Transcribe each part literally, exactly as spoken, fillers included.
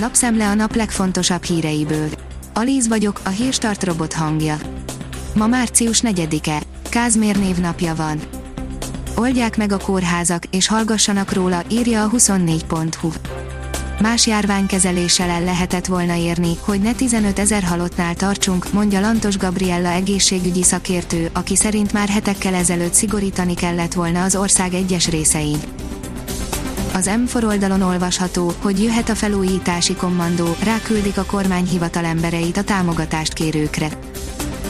Lapszemle a nap legfontosabb híreiből. Aliz vagyok, a hírstart robot hangja. Ma március negyedike. Kázmér névnapja van. Oldják meg a kórházak, és hallgassanak róla, írja a huszonnégy pont hu. Más járványkezeléssel el lehetett volna érni, hogy ne tizenötezer halottnál tartsunk, mondja Lantos Gabriella egészségügyi szakértő, aki szerint már hetekkel ezelőtt szigorítani kellett volna az ország egyes részein. Az M négy oldalon olvasható, hogy jöhet a felújítási kommandó, ráküldik a kormányhivatal embereit a támogatást kérőkre.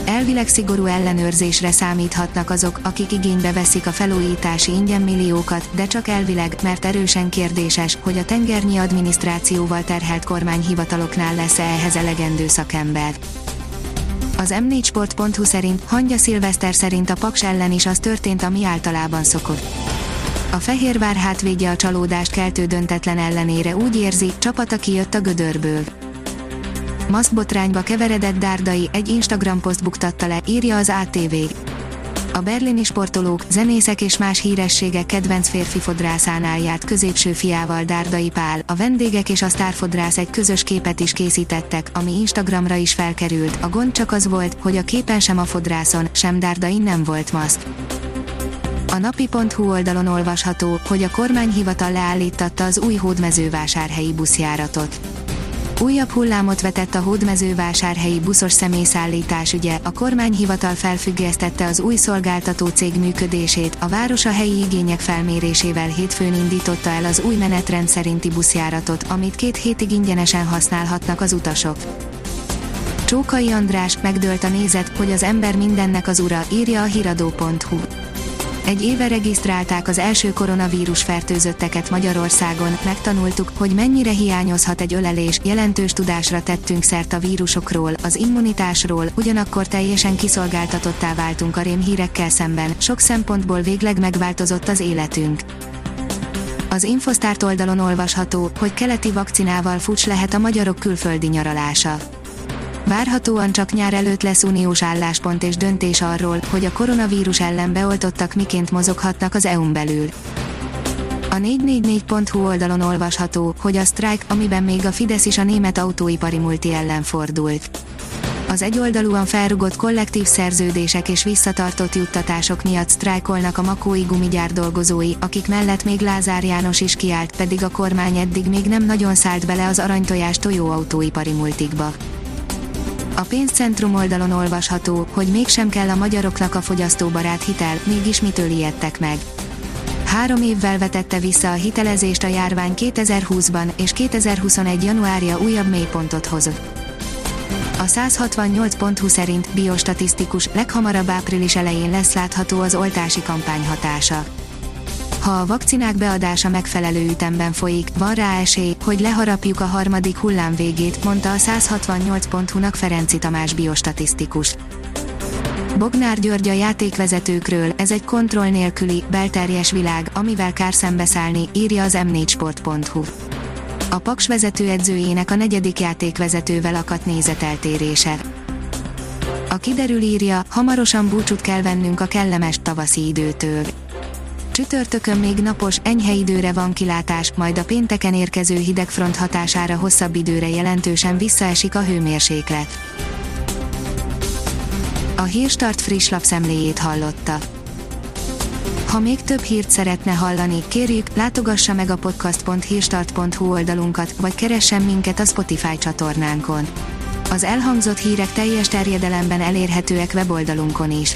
Elvileg szigorú ellenőrzésre számíthatnak azok, akik igénybe veszik a felújítási ingyenmilliókat, de csak elvileg, mert erősen kérdéses, hogy a tengernyi adminisztrációval terhelt kormányhivataloknál lesz-e ehhez elegendő szakember. Az M négy sport pont hu szerint Hangya Szilveszter szerint a Paks ellen is az történt, ami általában szokott. A Fehérvár hátvédje a csalódást keltő döntetlen ellenére úgy érzi, csapata kijött a gödörből. Maszkbotrányba keveredett Dárdai, egy Instagram poszt buktatta le, írja az á té vé. A berlini sportolók, zenészek és más hírességek kedvenc férfi fodrászánál járt középső fiával Dárdai Pál, a vendégek és a sztárfodrász egy közös képet is készítettek, ami Instagramra is felkerült, a gond csak az volt, hogy a képen sem a fodrászon, sem Dárdain nem volt maszk. A napi pont hu oldalon olvasható, hogy a kormányhivatal leállíttatta az új hódmezővásárhelyi buszjáratot. Újabb hullámot vetett a hódmezővásárhelyi buszos személyszállítás ügye, a kormányhivatal felfüggesztette az új szolgáltató cég működését, a város a helyi igények felmérésével hétfőn indította el az új menetrend szerinti buszjáratot, amit két hétig ingyenesen használhatnak az utasok. Csókai András, megdőlt a nézet, hogy az ember mindennek az ura, írja a híradó pont hu. Egy éve regisztrálták az első koronavírus fertőzötteket Magyarországon, megtanultuk, hogy mennyire hiányozhat egy ölelés, jelentős tudásra tettünk szert a vírusokról, az immunitásról, ugyanakkor teljesen kiszolgáltatottá váltunk a rémhírekkel szemben, sok szempontból végleg megváltozott az életünk. Az Infosztárt oldalon olvasható, hogy keleti vakcinával fucs lehet a magyarok külföldi nyaralása. Várhatóan csak nyár előtt lesz uniós álláspont és döntés arról, hogy a koronavírus ellen beoltottak miként mozoghatnak az é unión belül. A négy négy négy pont hu oldalon olvasható, hogy a sztrájk, amiben még a Fidesz is a német autóipari multi ellen fordult. Az egyoldalúan felrugott kollektív szerződések és visszatartott juttatások miatt sztrájkolnak a makói gumigyár dolgozói, akik mellett még Lázár János is kiállt, pedig a kormány eddig még nem nagyon szállt bele az aranytojás tojó autóipari multikba. A pénzcentrum oldalon olvasható, hogy mégsem kell a magyaroknak a fogyasztóbarát hitel, mégis mitől ijedtek meg. Három évvel vetette vissza a hitelezést a járvány kétezer-húszban, és kétezer-huszonegy. januárja újabb mélypontot hozott. A száz hatvannyolc pont hu szerint biostatisztikus, leghamarabb április elején lesz látható az oltási kampány hatása. Ha a vakcinák beadása megfelelő ütemben folyik, van rá esély, hogy leharapjuk a harmadik hullám végét, mondta a száz hatvannyolc pont hu-nak Ferenci Tamás biostatisztikus. Bognár György a játékvezetőkről, ez egy kontroll nélküli, belterjes világ, amivel kár szembeszállni, írja az em négy sport pont hu. A Paks vezetőedzőjének a negyedik játékvezetővel akadt nézeteltérése. A kiderül írja, hamarosan búcsút kell vennünk a kellemes tavaszi időtől. Csütörtökön még napos, enyhe időre van kilátás, majd a pénteken érkező hidegfront hatására hosszabb időre jelentősen visszaesik a hőmérséklet. A Hírstart friss lapszemléjét hallotta. Ha még több hírt szeretne hallani, kérjük, látogassa meg a podcast pont hírstart pont hu oldalunkat, vagy keressen minket a Spotify csatornánkon. Az elhangzott hírek teljes terjedelemben elérhetőek weboldalunkon is.